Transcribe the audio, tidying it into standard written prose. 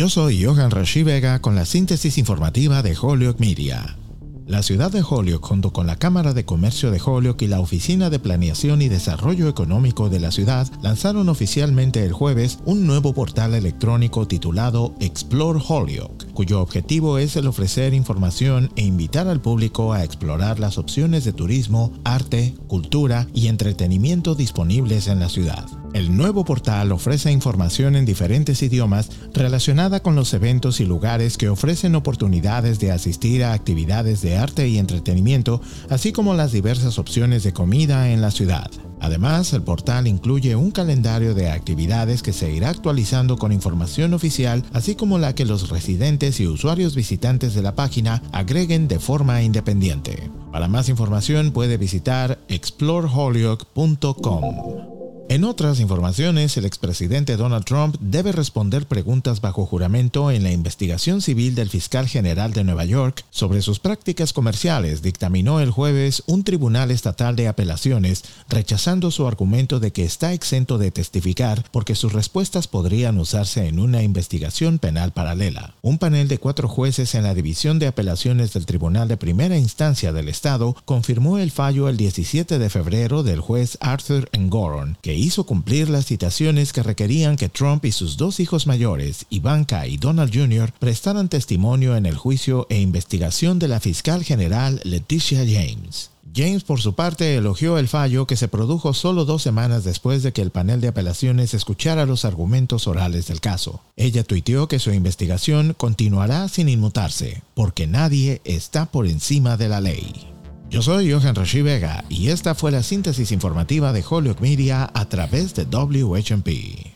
Yo soy Johan Rashi Vega con la síntesis informativa de Holyoke Media. La ciudad de Holyoke, junto con la Cámara de Comercio de Holyoke y la Oficina de Planeación y Desarrollo Económico de la ciudad, lanzaron oficialmente el jueves un nuevo portal electrónico titulado Explore Holyoke, cuyo objetivo es el ofrecer información e invitar al público a explorar las opciones de turismo, arte, cultura y entretenimiento disponibles en la ciudad. El nuevo portal ofrece información en diferentes idiomas relacionada con los eventos y lugares que ofrecen oportunidades de asistir a actividades de arte y entretenimiento, así como las diversas opciones de comida en la ciudad. Además, el portal incluye un calendario de actividades que se irá actualizando con información oficial, así como la que los residentes y usuarios visitantes de la página agreguen de forma independiente. Para más información puede visitar exploreholyoke.com. En otras informaciones, el expresidente Donald Trump debe responder preguntas bajo juramento en la investigación civil del fiscal general de Nueva York sobre sus prácticas comerciales, dictaminó el jueves un tribunal estatal de apelaciones, rechazando su argumento de que está exento de testificar porque sus respuestas podrían usarse en una investigación penal paralela. Un panel de 4 jueces en la División de Apelaciones del Tribunal de Primera Instancia del Estado confirmó el fallo el 17 de febrero del juez Arthur Engoron, que hizo cumplir las citaciones que requerían que Trump y sus 2 hijos mayores, Ivanka y Donald Jr., prestaran testimonio en el juicio e investigación de la fiscal general Letitia James. James, por su parte, elogió el fallo que se produjo solo 2 semanas después de que el panel de apelaciones escuchara los argumentos orales del caso. Ella tuiteó que su investigación continuará sin inmutarse, porque nadie está por encima de la ley. Yo soy Johan Rashi Vega y esta fue la síntesis informativa de Holyoke Media a través de WHMP.